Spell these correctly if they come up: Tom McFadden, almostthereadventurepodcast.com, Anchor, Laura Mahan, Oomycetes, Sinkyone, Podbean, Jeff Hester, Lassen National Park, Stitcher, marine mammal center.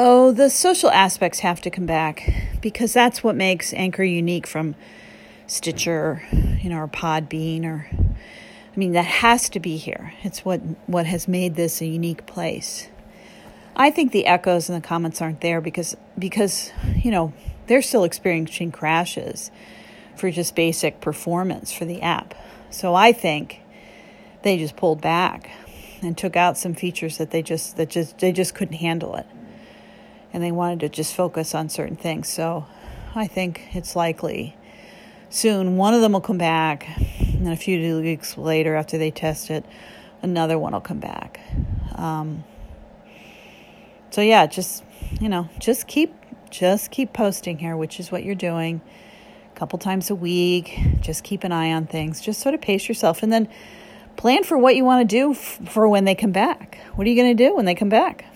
Oh, the social aspects have to come back because that's what makes Anchor unique from Stitcher, or Podbean, that has to be here. It's what has made this a unique place. I think the echoes and the comments aren't there because they're still experiencing crashes for just basic performance for the app. So I think they just pulled back and took out some features that they just couldn't handle it. And they wanted to just focus on certain things. So I think it's likely soon one of them will come back, and then a few weeks later after they test it, another one will come back. So yeah, just keep posting here, which is what you're doing a couple times a week. Just keep an eye on things. Just sort of pace yourself and then plan for what you want to do for when they come back. What are you going to do when they come back?